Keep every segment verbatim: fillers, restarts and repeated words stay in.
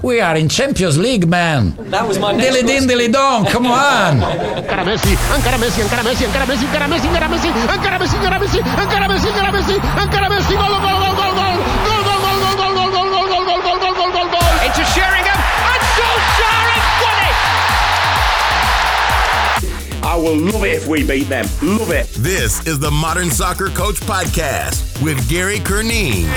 We are in Champions League, man. That was my next question. Dilly din, dilly dong, come on. Ancora Messi, ancora Messi, ancora Messi, ancora Messi, ancora Messi, ancora Messi, ancora Messi, ancora Messi, ancora Messi, ancora Messi, ancora Messi, gol, gol, gol, gol, gol, gol, gol, gol, gol, gol, gol, gol, gol, gol, gol, gol, gol, gol. Into Sheringham, and Solskjaer has won it. I will love it if we beat them. Love it. This is the Modern Soccer Coach Podcast with Gary Curnine.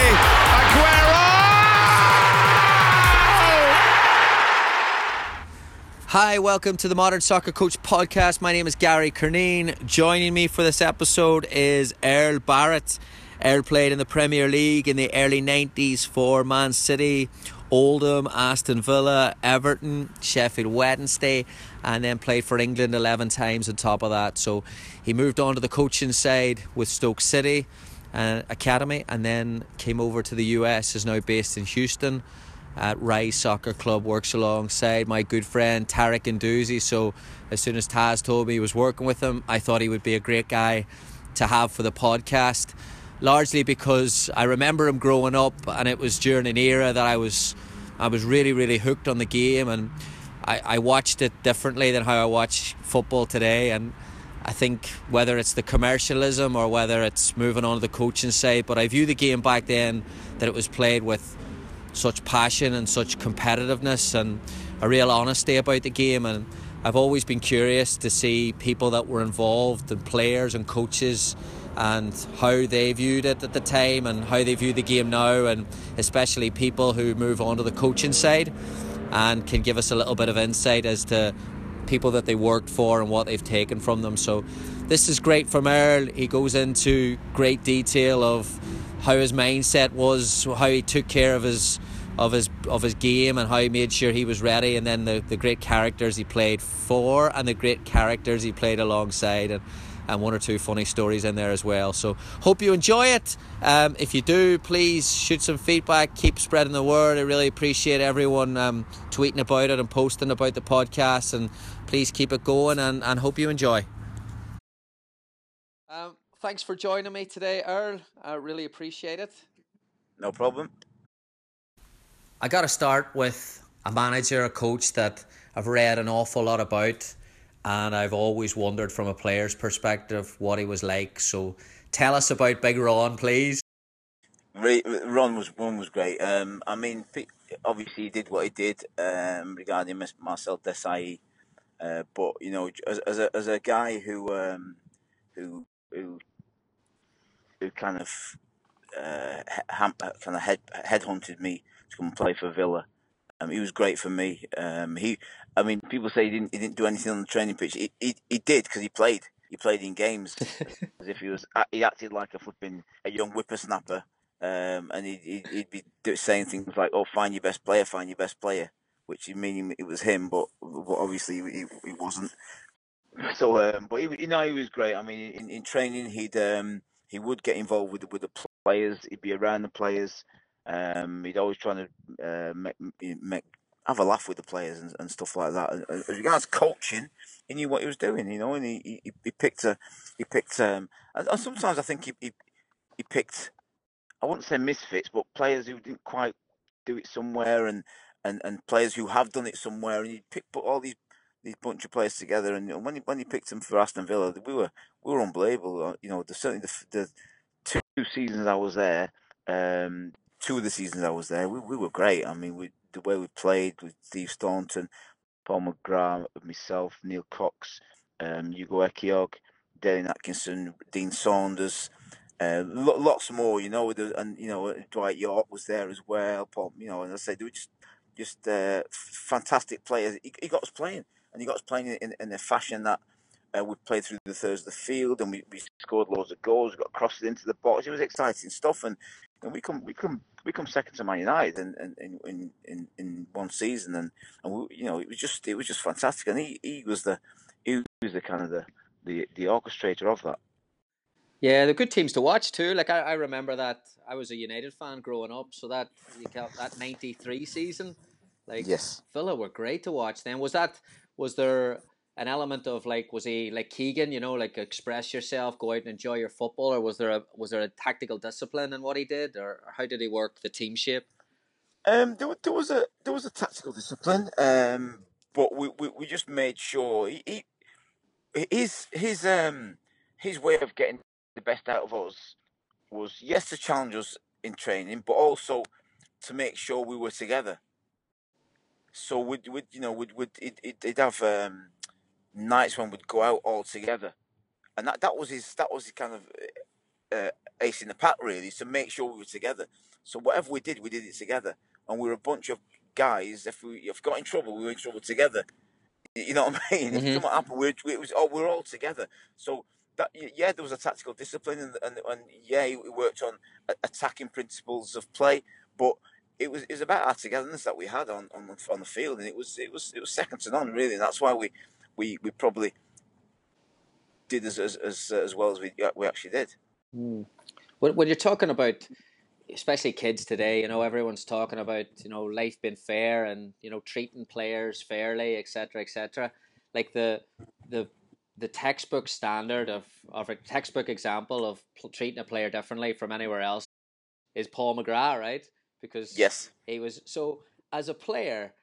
Hi, welcome to the Modern Soccer Coach Podcast. My name is Gary Curnine. Joining me for this episode is Earl Barrett. Earl played in the Premier League in the early nineties for Man City, Oldham, Aston Villa, Everton, Sheffield Wednesday, and then played for England eleven times on top of that. So he moved on to the coaching side with Stoke City uh, Academy, and then came over to the U S, is now based in Houston at Rice Soccer Club, works alongside my good friend Tarek Nduzi. So as soon as Taz told me he was working with him, I thought he would be a great guy to have for the podcast. Largely because I remember him growing up, and it was during an era that I was I was really, really hooked on the game, and I, I watched it differently than how I watch football today. And I think whether it's the commercialism or whether it's moving on to the coaching side, but I view the game back then that it was played with such passion and such competitiveness and a real honesty about the game. And I've always been curious to see people that were involved and players and coaches and how they viewed it at the time and how they view the game now, and especially people who move on to the coaching side and can give us a little bit of insight as to people that they worked for and what they've taken from them. So this is great from Earl. He goes into great detail of how his mindset was, how he took care of his of his of his game and how he made sure he was ready, and then the, the great characters he played for and the great characters he played alongside, and and one or two funny stories in there as well. So hope you enjoy it. Um, if you do, please shoot some feedback, keep spreading the word. I really appreciate everyone um, tweeting about it and posting about the podcast, and please keep it going, and, and hope you enjoy. Um, thanks for joining me today, Earl. I really appreciate it. No problem. I got to start with a manager, a coach that I've read an awful lot about, and I've always wondered from a player's perspective what he was like. So tell us about Big Ron, please. Ron was one was great. Um, I mean, obviously he did what he did um, regarding Marcel Desailly, uh, but you know, as, as a as a guy who um, who who who kind of uh, kind of head headhunted me to come and play for Villa. Um, he was great for me. Um, he, I mean, people say he didn't. He didn't do anything on the training pitch. He he, he did, because he played. He played in games as if he was. He acted like a flipping a young whippersnapper, um, and he'd he'd be saying things like, "Oh, find your best player, find your best player," which meaning it was him, but, but obviously he, he wasn't. So, um, but he, you know, he was great. I mean, in, in training, he'd um, he would get involved with with the players. He'd be around the players. Um, he'd always trying to uh, make, make, have a laugh with the players and, and stuff like that. As regards coaching, he knew what he was doing, you know, and he he, he picked a he picked um, and, and sometimes I think he, he he picked, I wouldn't say misfits, but players who didn't quite do it somewhere, and, and, and players who have done it somewhere, and he picked put all these these bunch of players together. And you know, when he when he picked them for Aston Villa, we were we were unbelievable. You know, the, certainly the the two seasons I was there. Um, Two of the seasons I was there, we we were great. I mean, we, the way we played with Steve Staunton, Paul McGrath, myself, Neil Cox, um, Hugo Ekiog, Dalian Atkinson, Dean Saunders, uh, lo- lots more, you know. And you know, Dwight York was there as well. Paul, you know, and I say they were just just uh, fantastic players. He, he got us playing, and he got us playing in in a fashion that uh, we played through the thirds of the field, and we, we scored loads of goals. We got crosses into the box. It was exciting stuff, and. And we come, we come, we come second to Man United in in, in, in, in one season, and, and we, you know, it was just it was just fantastic. And he, he was the he was the kind of the, the, the orchestrator of that. Yeah, they're good teams to watch too. Like I, I remember that I was a United fan growing up, so that you got that ninety-three season, like yes. Villa were great to watch. Then was that was there an element of like was he like Keegan, you know, like express yourself, go out and enjoy your football, or was there a was there a tactical discipline in what he did, or how did he work the team shape? Um, there, there was a there was a tactical discipline, um, but we, we, we just made sure he, he his his um his way of getting the best out of us was, yes, to challenge us in training, but also to make sure we were together. So we'd, we'd you know we'd would it it would have um, nights when we'd go out all together, and that, that was his that was his kind of uh, ace in the pack, really, to make sure we were together. So whatever we did, we did it together, and we were a bunch of guys. If we if got in trouble, we were in trouble together. You know what I mean? Mm-hmm. If something happened, we were, it was oh, we were all together. So that, yeah, there was a tactical discipline, and and, and yeah, we worked on attacking principles of play, but it was it was about our togetherness that we had on on the, on the field, and it was it was it was second to none, really. And that's why we we, we probably did as as as, as well as we we actually did. Mm. When, when you're talking about, especially kids today, you know, everyone's talking about, you know, life being fair and, you know, treating players fairly, et cetera, et cetera. Like the the the textbook standard of, of a textbook example of treating a player differently from anywhere else is Paul McGrath, right? Because yes, he was. So as a player,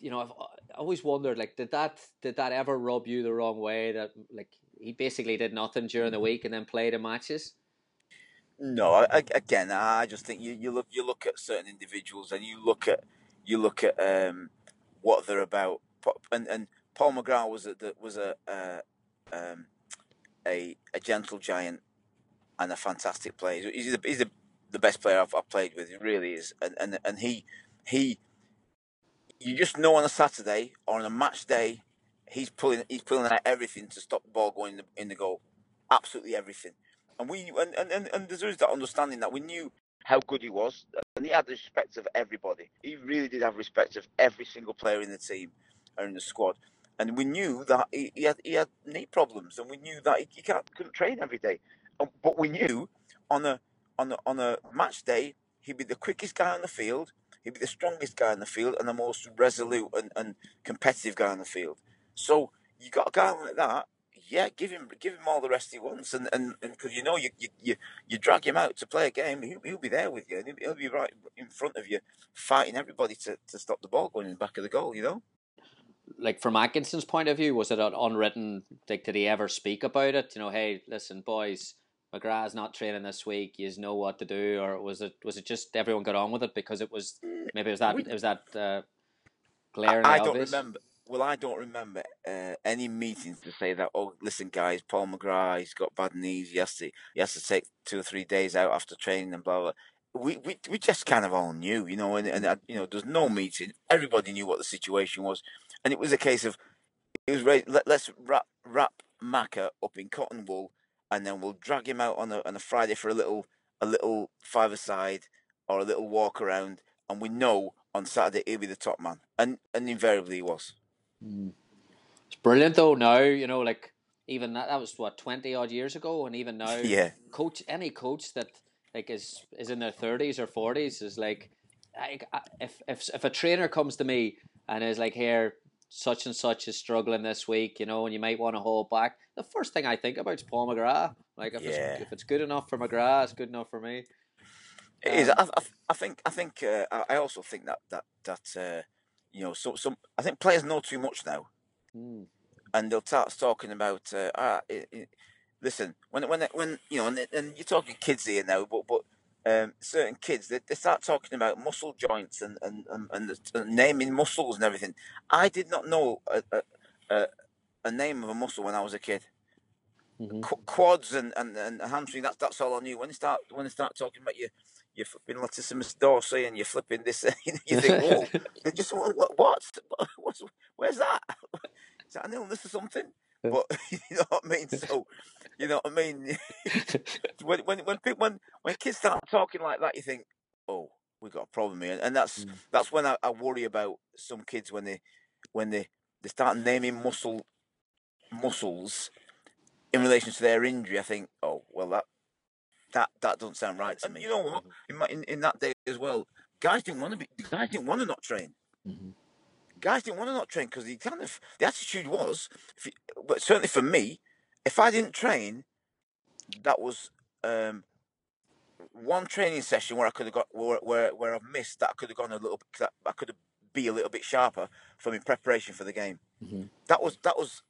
you know, I've always wondered, like, did that did that ever rub you the wrong way? That, like, he basically did nothing during the week and then played in matches. No, I, again, I just think you, you look you look at certain individuals and you look at you look at um, what they're about. And and Paul McGrath was a was a uh, um, a a gentle giant and a fantastic player. He's the he's the, the best player I've, I've played with. He really is. And and and he he you just know on a Saturday or on a match day, he's pulling he's pulling out everything to stop the ball going in the, in the goal. Absolutely everything. And we and, and, and there was that understanding that we knew how good he was, and he had the respect of everybody. He really did have respect of every single player in the team or in the squad. And we knew that he, he had he had knee problems, and we knew that he, he can't, couldn't train every day. And, but we knew on a on a, on a match day he'd be the quickest guy on the field, he'd be the strongest guy on the field, and the most resolute and, and competitive guy on the field. So you got a guy like that. Yeah, give him give him all the rest he wants, and and because you know you, you you you drag him out to play a game, he'll, he'll be there with you, and he'll be right in front of you, fighting everybody to, to stop the ball going in the back of the goal. You know, like from Atkinson's point of view, was it an unwritten? Like, did he ever speak about it? You know, hey, listen, boys, McGrath's not training this week. You know what to do, or was it was it just everyone got on with it because it was maybe it was that we, it was that uh, glaring I, I obvious? Don't remember. Well, I don't remember uh, any meetings to say that, oh, listen, guys, Paul McGrath, he's got bad knees. He has to, he has to take two or three days out after training and blah, blah. We we, we just kind of all knew, you know, and, and you know, there's no meeting. Everybody knew what the situation was. And it was a case of, it was ready, let, let's wrap, wrap Macca up in cotton wool, and then we'll drag him out on a, on a Friday for a little, a little five-a-side or a little walk around. And we know on Saturday he'll be the top man. And, and invariably he was. Mm. It's brilliant though now, you know, like even that, that was what, twenty odd years ago, and even now, yeah. coach any coach that like is is in their thirties or forties is like, I, if if if a trainer comes to me and is like, here, such and such is struggling this week, you know, and you might want to hold back, the first thing I think about is Paul McGrath. Like, if, yeah. it's, if it's good enough for McGrath, it's good enough for me. It um, is. I, I I think I think uh, I also think that that that. Uh, You know, so some. I think players know too much now, mm. and they'll start talking about. Uh, ah, it, it, listen, when when when you know, and, and you're talking kids here now, but but um, certain kids they, they start talking about muscle joints and and, and and and naming muscles and everything. I did not know a a, a name of a muscle when I was a kid. Mm-hmm. Qu- quads and and and hamstring. That's that's all I knew. When they start when they start talking about your your flipping latissimus dorsi and you're flipping this, you think, oh, just what, what? What's, where's that? Is that an illness or something? But you know what I mean. So you know what I mean. when when when when when kids start talking like that, you think, oh, we got a problem here, and that's mm. that's when I, I worry about some kids when they when they they start naming muscle muscles. In relation to their injury, I think, oh well, that that that doesn't sound right to me. And you know what? In, my, in in that day as well, guys didn't want to be. Guys didn't want to not train. Mm-hmm. Guys didn't want to not train because the kind of the attitude was, if you, but certainly for me, if I didn't train, that was um, one training session where I could have got where where, where I've missed that I could have gone a little bit, I could have be a little bit sharper for my preparation for the game. Mm-hmm. That was that was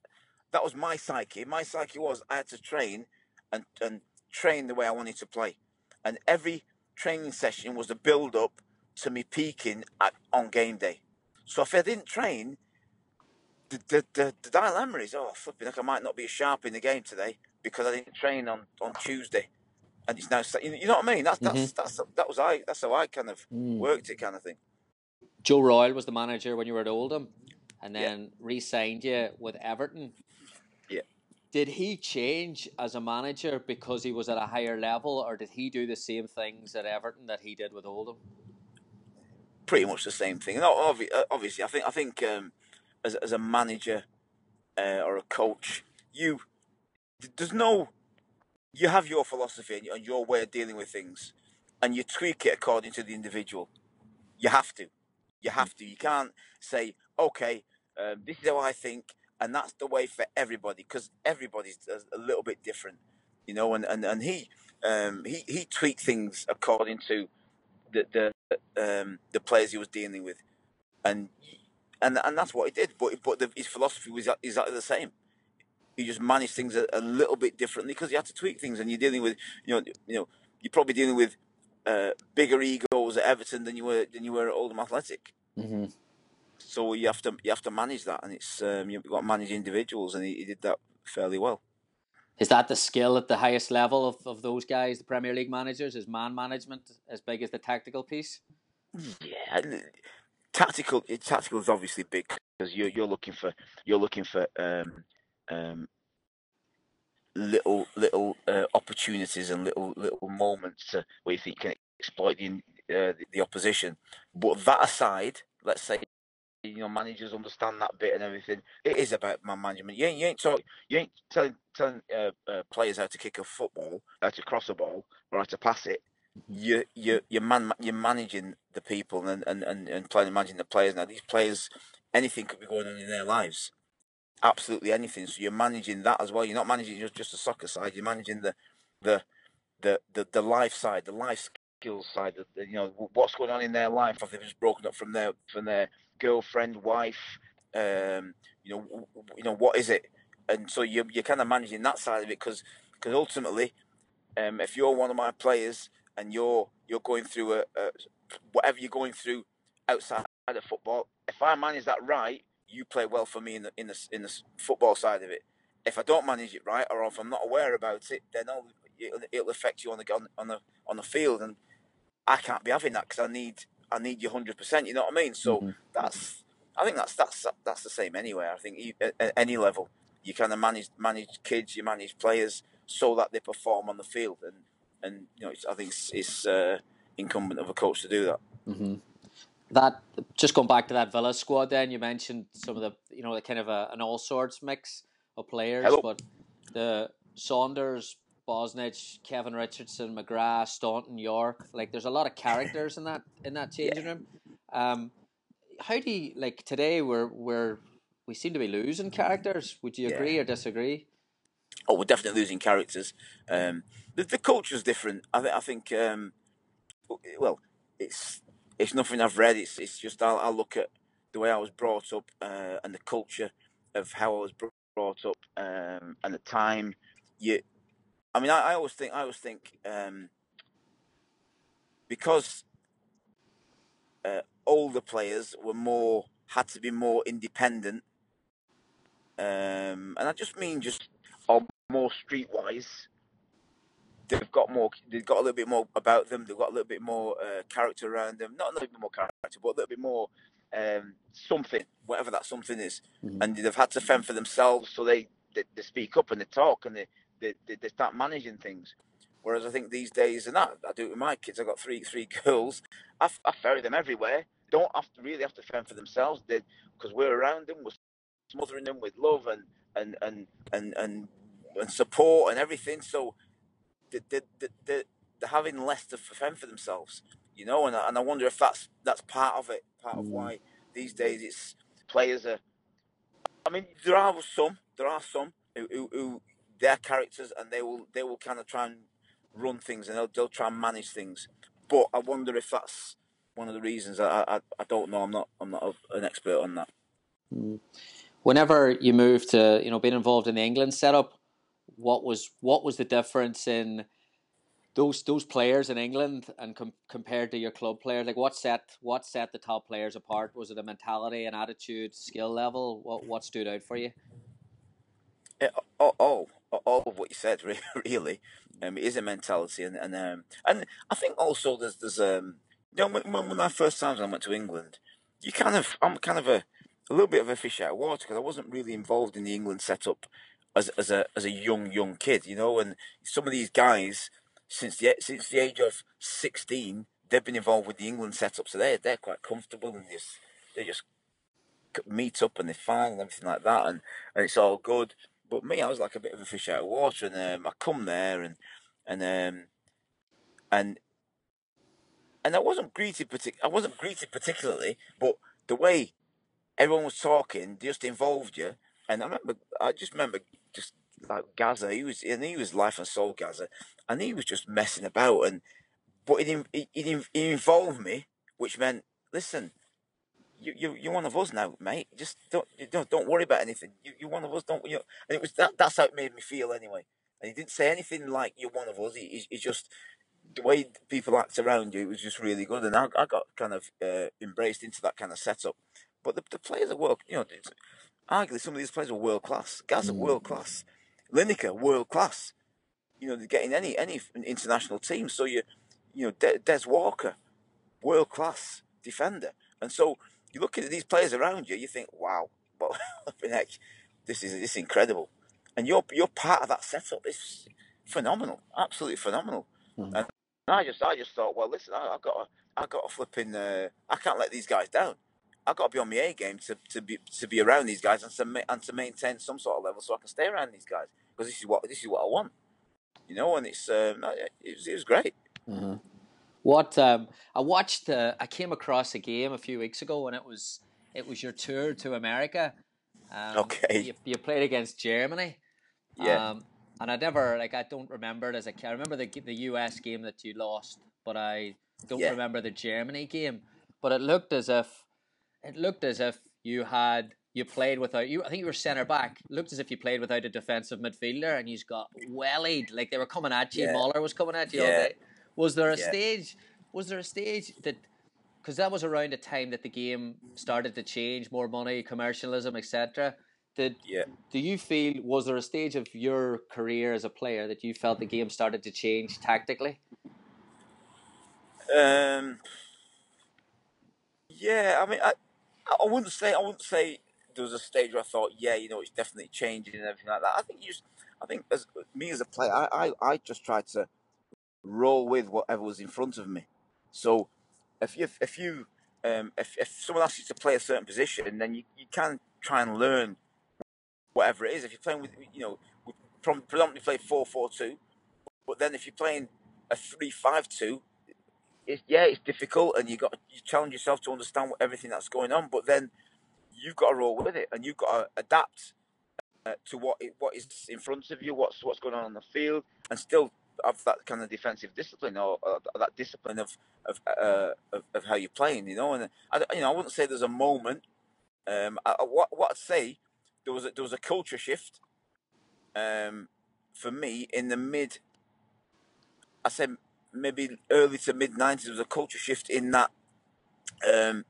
that was my psyche. My psyche was I had to train and and train the way I wanted to play, and every training session was a build up to me peaking at, on game day. So if I didn't train, the the the, the dilemma is, oh flipping, like I might not be as sharp in the game today because I didn't train on, on Tuesday. And it's now, you know what I mean? That's that's mm-hmm. that's that was I. That's how I kind of mm. worked it, kind of thing. Joe Royle was the manager when you were at Oldham, and then yeah. re-signed you with Everton. Yeah. Did he change as a manager because he was at a higher level, or did he do the same things at Everton that he did with Oldham? Pretty much the same thing. No, obviously, I think I think um, as as a manager uh, or a coach, you there's no. You have your philosophy and your way of dealing with things, and you tweak it according to the individual. You have to. You have to. You can't say, okay, um, this is how I think, and that's the way for everybody, because everybody's a little bit different, you know, and, and, and he, um, he he tweaked things according to the the, um, the players he was dealing with, and and and that's what he did, but, but the, his philosophy was exactly the same. He just managed things a, a little bit differently because you had to tweak things, and you're dealing with, you know, you know, you're probably dealing with uh, bigger egos at Everton than you were than you were at Oldham Athletic. Mm-hmm. So you have to you have to manage that, and it's um, you've got to manage individuals, and he, he did that fairly well. Is that the skill at the highest level of, of those guys, the Premier League managers? Is man management as big as the tactical piece? Yeah, tactical tactical is obviously big because you're you're looking for you're looking for. Um, Um, little little uh, opportunities and little little moments uh, where you think you can exploit the, uh, the the opposition. But that aside, let's say you know managers understand that bit and everything. It is about man management. You ain't you ain't talk, you ain't telling telling uh, uh, players how to kick a football, how to cross a ball, or how to pass it. You you you man you're managing the people and and and and playing managing the players. Now these players, anything could be going on in their lives. Absolutely anything. So you're managing that as well. You're not managing just just the soccer side. You're managing the, the, the, the, the life side, the life skills side. The, the, you know what's going on in their life. If they've just broken up from their from their girlfriend, wife. Um, you know, you know what is it? And so you you're kind of managing that side of it because because ultimately, um, if you're one of my players and you're you're going through a, a whatever you're going through outside of football, if I manage that right. You play well for me in the in the in the football side of it. If I don't manage it right, or if I'm not aware about it, then I'll, it'll, it'll affect you on the on the on the field, and I can't be having that because I need I need you one hundred percent. You know what I mean? So mm-hmm. that's I think that's that's that's the same anywhere. I think you, at any level, you kind of manage manage kids, you manage players so that they perform on the field, and and you know it's, I think it's, it's uh, incumbent of a coach to do that. Mm-hmm. That just going back to that Villa squad, then you mentioned some of the you know the kind of a, an all sorts mix of players, Hello. but the Saunders, Bosnich, Kevin Richardson, McGrath, Staunton, York, like there's a lot of characters in that in that changing yeah. room. Um, how do you like today? We're we're we seem to be losing characters. Would you agree yeah. or disagree? Oh, we're definitely losing characters. Um, the the culture's different. I think I think um, well, it's. It's nothing I've read. It's it's just I'll, I'll look at the way I was brought up uh, and the culture of how I was brought up um, and the time. You, I mean, I, I always think I always think um, because uh, older players were more had to be more independent, um, and I just mean just or more streetwise. They've got more. They've got a little bit more about them. They've got a little bit more uh, character around them. Not a little bit more character, but a little bit more um, something, whatever that something is. Mm-hmm. And they've had to fend for themselves, so they, they, they speak up and they talk and they, they they start managing things. Whereas I think these days, and that I do it with my kids. I've got three three girls. I, I ferry them everywhere. Don't have to really have to fend for themselves. Because we're around them, we're smothering them with love and and and and and, and support and everything. So. They're, they're, they're having less to fend for themselves, you know, and I, and I wonder if that's that's part of it, part of why these days it's players are. I mean, there are some, there are some who, who, who their characters, and they will they will kind of try and run things and they'll, they'll try and manage things. But I wonder if that's one of the reasons. I I, I don't know. I'm not I'm not a, an expert on that. Whenever you moved to, you know, being involved in the England setup, what was what was the difference in those those players in England and com- compared to your club players? Like, what set what set the top players apart? Was it a mentality, an attitude, skill level? What what stood out for you? It, oh, oh. All of what you said, really, um, it is a mentality, and and um, and I think also there's there's um, you know, when, when my first time I went to England, you kind of I'm kind of a, a little bit of a fish out of water because I wasn't really involved in the England setup as as a as a young young kid, you know, and some of these guys since the since the age of sixteen, they've been involved with the England setup, so they they're quite comfortable and just they just meet up and they're fine and everything like that, and, and it's all good. But me, I was like a bit of a fish out of water, and um, I come there, and and um, and and I wasn't greeted partic- I wasn't greeted particularly, but the way everyone was talking just involved you. And I remember, I just remember, just like Gazza, he was and he was life and soul Gazza, and he was just messing about, and but it it, it it involved me, which meant listen. You, you, you're one of us now, mate. Just don't, you don't, don't worry about anything. You, you're one of us. Don't. You know? And it was that. That's how it made me feel, anyway. And he didn't say anything like "you're one of us." He, he, he just the way people act around you, it was just really good. And I, I got kind of uh, embraced into that kind of setup. But the, the players are world. You know, arguably some of these players are world class. Gazza, world class. Lineker, world class. You know, they're getting any any international team. So you, you know, De- Des Walker, world class defender. And so. You're looking at these players around you, you think, wow, but this is this is incredible. And you're you're part of that setup. It's phenomenal, absolutely phenomenal. Mm-hmm. And I just I just thought, well, listen, I, I got I got a flipping. Uh, I can't let these guys down. I got to be on my A game to, to be to be around these guys and to ma- and to maintain some sort of level so I can stay around these guys because this is what this is what I want, you know. And it's um, it was it was great. Mm-hmm. What um, I watched, uh, I came across a game a few weeks ago, and it was it was your tour to America. Um, okay. You, you played against Germany. Yeah. Um, and I never like I don't remember it as a kid. I remember the the U S game that you lost, but I don't yeah. remember the Germany game. But it looked as if it looked as if you had you played without you. I think you were centre back. It looked as if you played without a defensive midfielder, and you got wellied. Like they were coming at you. Yeah. Muller was coming at you yeah. all day. Was there a yeah. stage? Was there a stage that, because that was around the time that the game started to change, more money, commercialism, et cetera. Did yeah. do you feel was there a stage of your career as a player that you felt the game started to change tactically? Um. Yeah, I mean, I, I wouldn't say I wouldn't say there was a stage where I thought, yeah, you know, it's definitely changing and everything like that. I think you, just, I think as me as a player, I, I, I just tried to. Roll with whatever was in front of me. So, if you if you um, if if someone asks you to play a certain position, then you, you can try and learn whatever it is. If you're playing with you know, we predominantly play four four two, but then if you're playing a three five two, it's yeah, it's difficult, and you got you challenge yourself to understand what, everything that's going on. But then you've got to roll with it, and you've got to adapt uh, to what it, what is in front of you, what's what's going on on the field, and still. Of that kind of defensive discipline, or, or that discipline of of, uh, of of how you're playing, you know, and I, you know, I wouldn't say there's a moment. Um, I, what what I'd say there was a, there was a culture shift, um, for me in the mid. I said maybe early to mid nineties. There was a culture shift in that, um,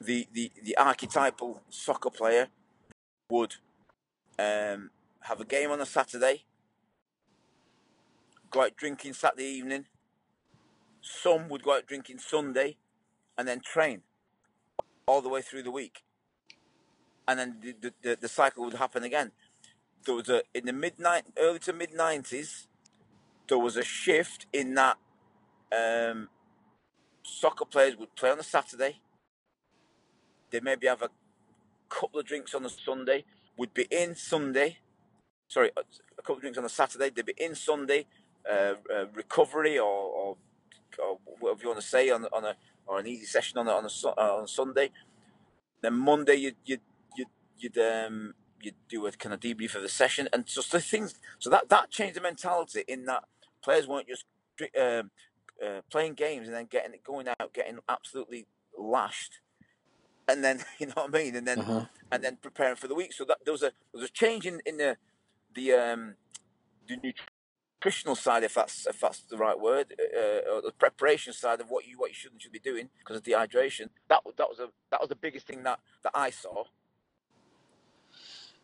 the the the archetypal soccer player would, um, have a game on a Saturday. Go out drinking Saturday evening. Some would go out drinking Sunday, and then train all the way through the week, and then the the, the cycle would happen again. There was a in the mid early to mid nineties, there was a shift in that um, soccer players would play on a Saturday. They maybe have a couple of drinks on a Sunday. Would be in Sunday, sorry, a couple of drinks on a Saturday. They'd be in Sunday. Uh, uh, recovery or, or, or whatever you want to say on on a or an easy session on a, on a uh, on Sunday. Then Monday you you you you'd um you do a kind of debrief of the session, and so, so things so that that changed the mentality in that Players weren't just um, uh, playing games and then getting going out, getting absolutely lashed, and then you know what I mean, and then uh-huh. and then preparing for the week. So that, there was a there was a change in, in the the um, the nutritional side, if that's if that's the right word, uh, or the preparation side of what you what you should and should be doing because of dehydration. That that was a that was the biggest thing that, that I saw.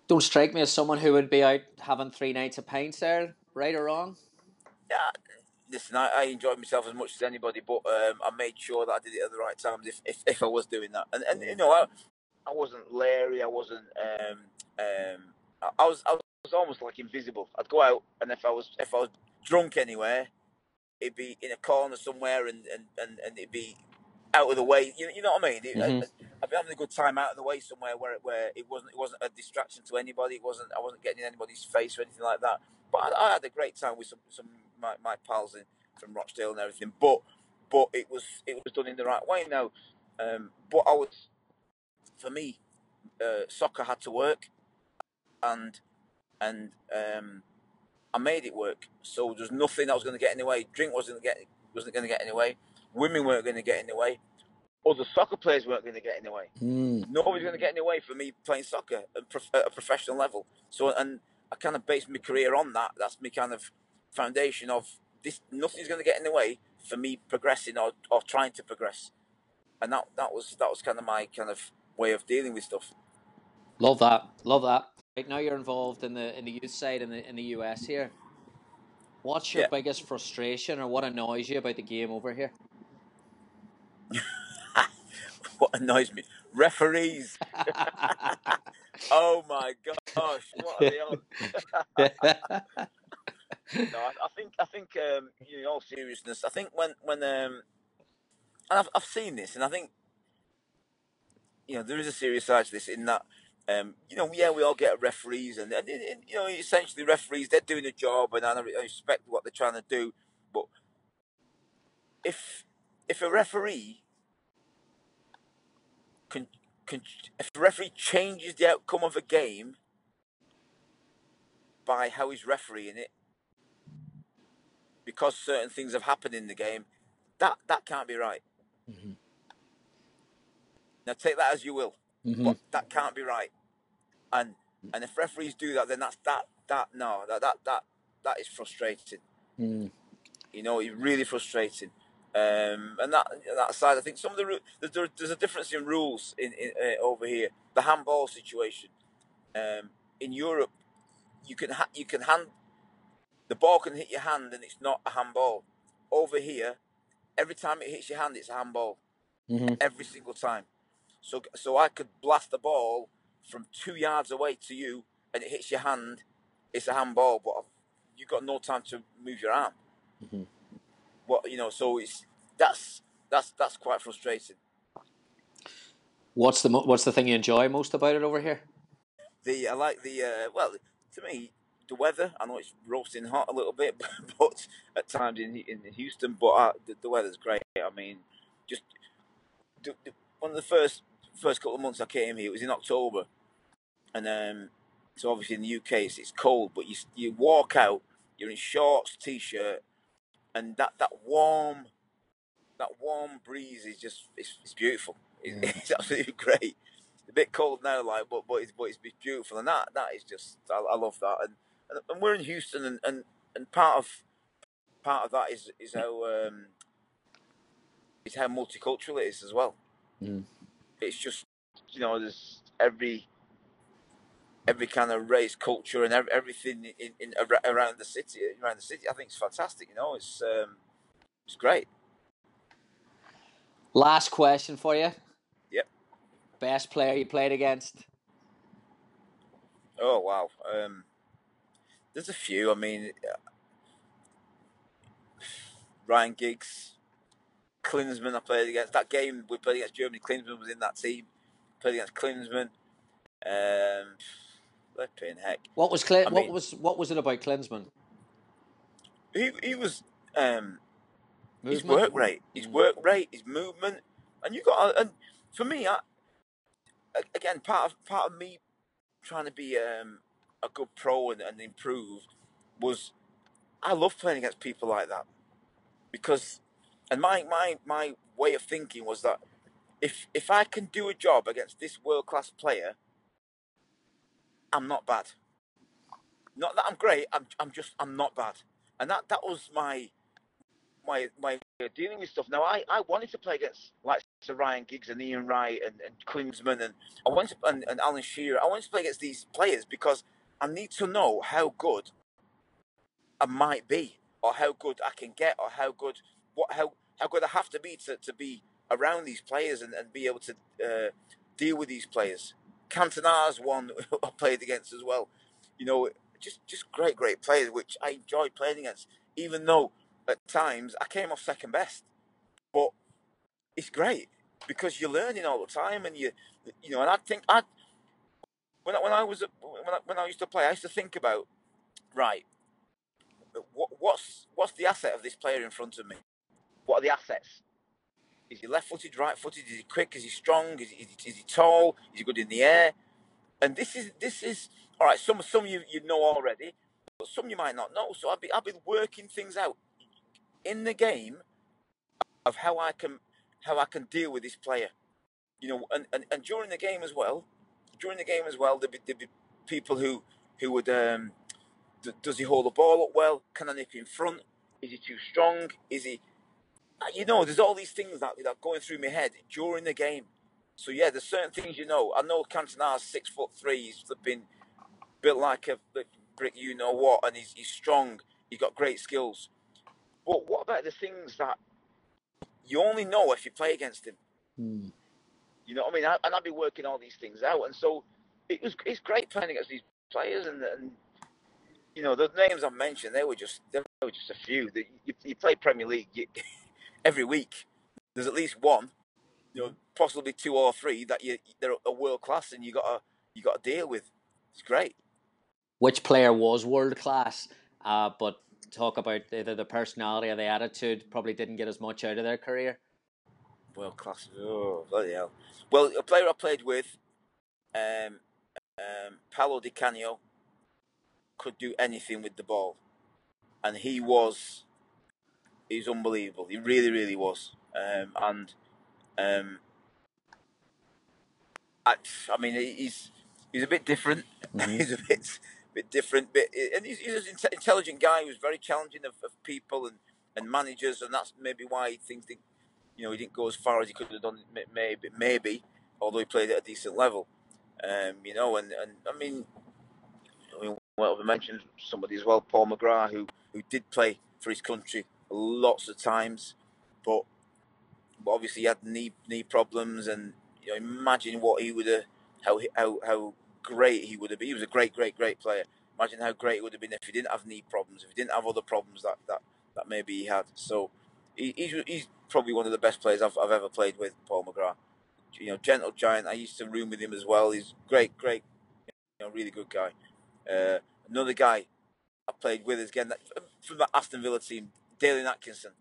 Don't strike me as someone who would be out having three nights of pints there, right or wrong. Yeah, listen, I, I enjoyed myself as much as anybody, but um, I made sure that I did it at the right times if, if, if I was doing that. And, and you know, I, I wasn't leery, I wasn't, um, um, I, I was I was almost like invisible. I'd go out and if I was if I was drunk anywhere, it'd be in a corner somewhere and, and, and, and it'd be out of the way. You, you know what I mean? It, mm-hmm. I, I'd be having a good time out of the way somewhere where it, where it wasn't it wasn't a distraction to anybody. It wasn't I wasn't getting in anybody's face or anything like that. But I, I had a great time with some some my, my pals in from Rochdale and everything. But but it was it was done in the right way. Now, um, but I was for me, uh, soccer had to work, and and um, I made it work. So there's nothing that was going to get in the way. Drink wasn't get wasn't going to get in the way. Women weren't going to get in the way. Other soccer players weren't going to get in the way. Mm. Nobody's going to get in the way for me playing soccer at a professional level. So, and I kind of based my career on that. That's my kind of foundation of this. Nothing's going to get in the way for me progressing or, or trying to progress. And that that was that was kind of my kind of way of dealing with stuff. Love that, love that. Right now you're involved in the in the youth side in the in the U S here. What's your yeah. biggest frustration or what annoys you about the game over here? What annoys me? Referees. Oh my gosh! What are they on? No, I, I think I think um, in all seriousness, I think when when um, and I've I've seen this, and I think you know there is a serious side to this in that um, you know yeah we all get referees, and, and, and you know essentially referees they're doing a job, and I respect what they're trying to do, but if if a referee Can, can, if the referee changes the outcome of a game by how he's refereeing it, because certain things have happened in the game, that that can't be right. Mm-hmm. Now take that as you will, mm-hmm. but that can't be right. And and if referees do that, then that's that that no that that that, that is frustrating. Mm. You know, it's really frustrating. Um, and that that side, I think some of the there's, there's a difference in rules in, in uh, over here. The handball situation um, in Europe, you can ha- you can hand the ball can hit your hand and it's not a handball. Over here, every time it hits your hand, it's a handball, mm-hmm. every single time. So so I could blast the ball from two yards away to you and it hits your hand, it's a handball, but I've, you've got no time to move your arm. Mm-hmm. Well, you know, so it's that's that's that's quite frustrating. What's the what's the thing you enjoy most about it over here? The I like the uh, well, to me, the weather. I know it's roasting hot a little bit, but, but at times in in Houston, but I, the, the weather's great. I mean, just the, the, one of the first first couple of months I came here, it was in October, and um, so obviously in the U K it's, it's cold, but you you walk out, you're in shorts, t-shirt. And that, that warm, that warm breeze is just it's, it's beautiful. It's, yeah. it's absolutely great. It's a bit cold now, like, but but it's but it's beautiful, and that that is just I, I love that. And, and and we're in Houston, and, and, and part of part of that is is how um, is how multicultural it is as well. Mm. It's just you know there's every every kind of race, culture, and everything in, in, in around the city. Around the city, I think it's fantastic. You know, it's um, it's great. Last question for you. Yep. Best player you played against? Oh wow, um, there's a few. I mean, Ryan Giggs, Klinsmann. I played against that game. We played against Germany. Klinsmann was in that team. Played against Klinsmann. Um. Flipping heck! What was Cl- I mean, what was what was it about Klinsmann? He he was um, his work rate, his work rate, his movement, and you got and for me, I, again, part of part of me trying to be um, a good pro and, and improve was I love playing against people like that, because, and my my my way of thinking was that if if I can do a job against this world class player, I'm not bad. Not that I'm great. I'm I'm just I'm not bad. And that, that was my my my way of dealing with stuff. Now I, I wanted to play against like Sir Ryan Giggs and Ian Wright and, and Klinsmann and I wanted to, and, and Alan Shearer. I wanted to play against these players because I need to know how good I might be, or how good I can get, or how good what how how good I have to be to, to be around these players and, and be able to uh, deal with these players. Cantona's one I played against as well. You know, just just great, great players, which I enjoyed playing against, even though at times I came off second best. But it's great because you're learning all the time, and you you know, and I think I when I, when I was when I, when I used to play, I used to think about, right, what, what's what's the asset of this player in front of me? What are the assets? Is he left-footed, right-footed? Is he quick? Is he strong? Is he, is he tall? Is he good in the air? And this is this is. All right, some some you you know already, but some you might not know. So I've been I've been working things out in the game of how I can how I can deal with this player, you know. And, and, and during the game as well, during the game as well, there'd be, there'd be people who who would um, d- does he hold the ball up well? Can I nip in front? Is he too strong? Is he, you know? There's all these things that that going through my head during the game. So yeah, there's certain things you know. I know Cantona's six foot three. He's flipping. Built like a brick, you know what, and he's he's strong. He's got great skills. But what about the things that you only know if you play against him? Mm. You know what I mean? I, and I've been working all these things out, and so it was it's great playing against these players. And, and you know, the names I mentioned, they were just they were just a few. The, you, you play Premier League you, every week. There's at least one, you know, possibly two or three that you they're a world class, and you gotta you gotta deal with. It's great. Which player was world class, uh, but talk about either the personality or the attitude, probably didn't get as much out of their career? World class, oh, bloody hell. Well, a player I played with, um, um, Paolo Di Canio, could do anything with the ball. And he was, he's unbelievable. He really, really was. Um, and, um, I, I mean, he's he's a bit different. Mm-hmm. he's a bit... bit different, bit, and he's, he's an intelligent guy who was very challenging of, of people and, and managers, and that's maybe why things didn't, you know, he didn't go as far as he could have done, maybe, maybe although he played at a decent level, um, you know, and, and I mean, I mean, well, I mentioned somebody as well, Paul McGrath, who who did play for his country lots of times, but, but obviously he had knee knee problems, and you know, imagine what he would have, how how how. great he would have been. He was a great, great, great player. Imagine how great it would have been if he didn't have knee problems, if he didn't have other problems that, that, that maybe he had. So he, he's he's probably one of the best players I've I've ever played with, Paul McGrath. You know, gentle giant. I used to room with him as well. He's great, great, you know, really good guy. Uh, another guy I played with is again that, from that Aston Villa team, Dalian Atkinson.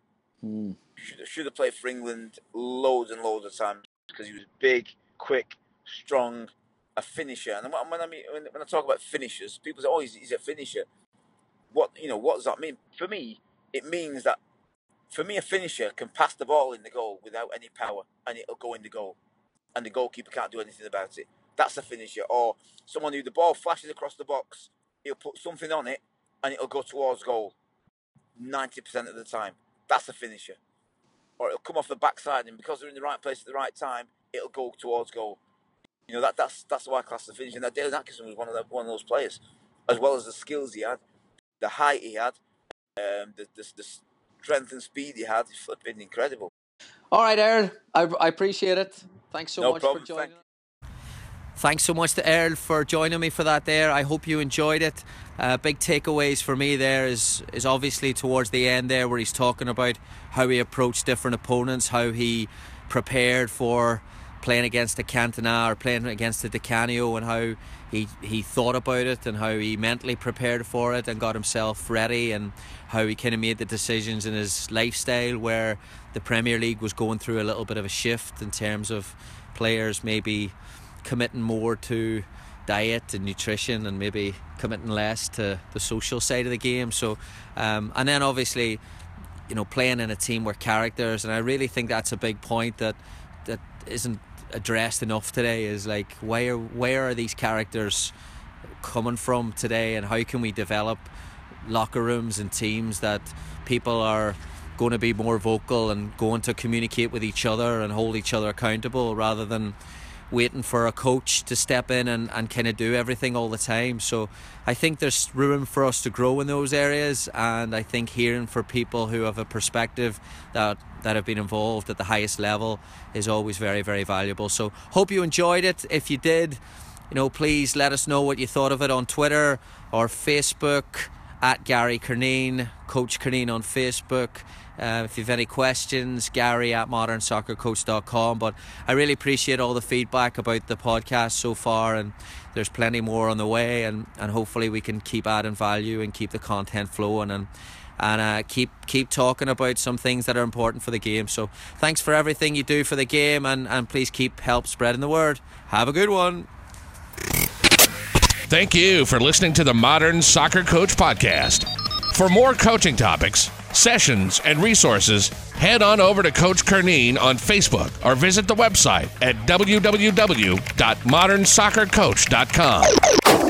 Mm. Should, should have played for England loads and loads of times because he was big, quick, strong. A finisher, and when I mean when I talk about finishers, people say, "Oh, he's, he's a finisher." What you know? What does that mean? For me, it means that for me, a finisher can pass the ball in the goal without any power, and it'll go in the goal, and the goalkeeper can't do anything about it. That's a finisher, or someone who the ball flashes across the box, he'll put something on it, and it'll go towards goal. Ninety percent of the time, that's a finisher, or it'll come off the backside, and because they're in the right place at the right time, it'll go towards goal. You know, that that's that's why I class the finishing. Now, Dalian Atkinson was one of the, one of those players, as well as the skills he had, the height he had, um, the, the the strength and speed he had. It's flipping incredible. All right, Earl, I, I appreciate it. Thanks so no much problem. for joining. Thank Thanks so much to Earl for joining me for that there. I hope you enjoyed it. Uh, big takeaways for me there is is obviously towards the end there where he's talking about how he approached different opponents, how he prepared for playing against a Cantona or playing against a Di Canio, and how he, he thought about it and how he mentally prepared for it and got himself ready, and how he kind of made the decisions in his lifestyle where the Premier League was going through a little bit of a shift in terms of players maybe committing more to diet and nutrition and maybe committing less to the social side of the game. So, um, and then obviously, you know, playing in a team where characters, and I really think that's a big point that that isn't addressed enough today, is like where where are these characters coming from today, and how can we develop locker rooms and teams that people are going to be more vocal and going to communicate with each other and hold each other accountable, rather than waiting for a coach to step in and, and kind of do everything all the time. So I think there's room for us to grow in those areas, and I think hearing for people who have a perspective that that have been involved at the highest level is always very, very valuable. So hope you enjoyed it. If you did, you know, please let us know what you thought of it on Twitter or Facebook, at Gary Curnine, Coach Curnine on Facebook. Uh, if you have any questions, Gary at modern soccer coach dot com. But I really appreciate all the feedback about the podcast so far, and there's plenty more on the way, and, and hopefully we can keep adding value and keep the content flowing, and and uh, keep keep talking about some things that are important for the game. So thanks for everything you do for the game, and, and please keep help spreading the word. Have a good one. Thank you for listening to the Modern Soccer Coach Podcast. For more coaching topics, sessions, and resources, head on over to Coach Curnine on Facebook or visit the website at w w w dot modern soccer coach dot com.